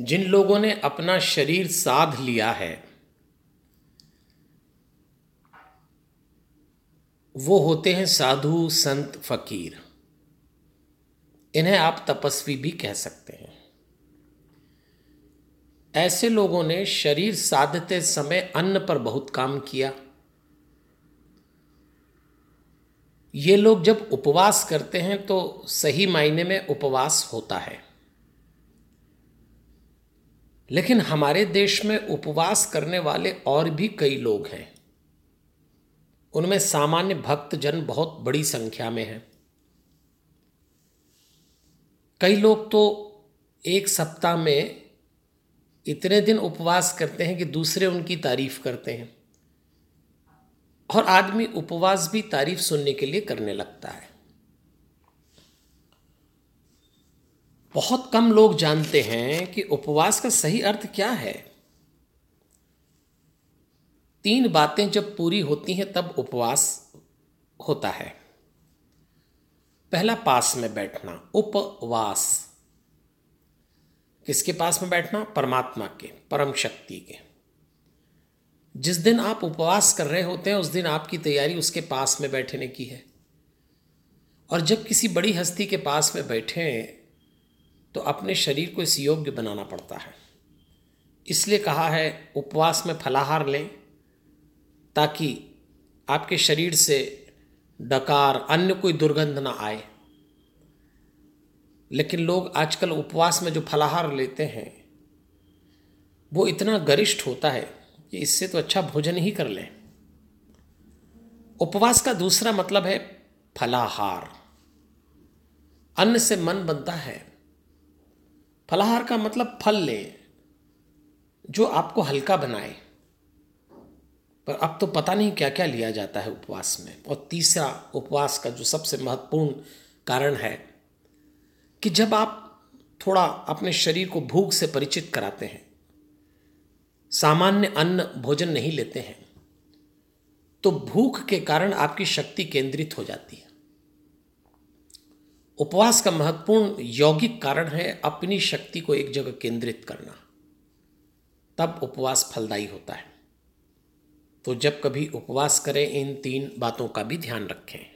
जिन लोगों ने अपना शरीर साध लिया है वो होते हैं साधु, संत, फकीर। इन्हें आप तपस्वी भी कह सकते हैं। ऐसे लोगों ने शरीर साधते समय अन्न पर बहुत काम किया। ये लोग जब उपवास करते हैं तो सही मायने में उपवास होता है, लेकिन हमारे देश में उपवास करने वाले और भी कई लोग हैं। उनमें सामान्य भक्तजन बहुत बड़ी संख्या में हैं। कई लोग तो एक सप्ताह में इतने दिन उपवास करते हैं कि दूसरे उनकी तारीफ करते हैं, और आदमी उपवास भी तारीफ सुनने के लिए करने लगता है। बहुत कम लोग जानते हैं कि उपवास का सही अर्थ क्या है। 3 बातें जब पूरी होती हैं तब उपवास होता है। पहला, पास में बैठना, उपवास। किसके पास में बैठना? परमात्मा के, परम शक्ति के। जिस दिन आप उपवास कर रहे होते हैं उस दिन आपकी तैयारी उसके पास में बैठने की है, और जब किसी बड़ी हस्ती के पास में बैठें तो अपने शरीर को इस योग्य बनाना पड़ता है। इसलिए कहा है उपवास में फलाहार लें, ताकि आपके शरीर से डकार, अन्य कोई दुर्गंध ना आए। लेकिन लोग आजकल उपवास में जो फलाहार लेते हैं वो इतना गरिष्ठ होता है कि इससे तो अच्छा भोजन ही कर लें। उपवास का दूसरा मतलब है फलाहार। अन्न से मन बनता है। फलाहार का मतलब फल लें जो आपको हल्का बनाए, पर अब तो पता नहीं क्या क्या लिया जाता है उपवास में। और तीसरा, उपवास का जो सबसे महत्वपूर्ण कारण है कि जब आप थोड़ा अपने शरीर को भूख से परिचित कराते हैं, सामान्य अन्न भोजन नहीं लेते हैं, तो भूख के कारण आपकी शक्ति केंद्रित हो जाती है। उपवास का महत्वपूर्ण यौगिक कारण है अपनी शक्ति को एक जगह केंद्रित करना, तब उपवास फलदायी होता है। तो जब कभी उपवास करें इन 3 बातों का भी ध्यान रखें।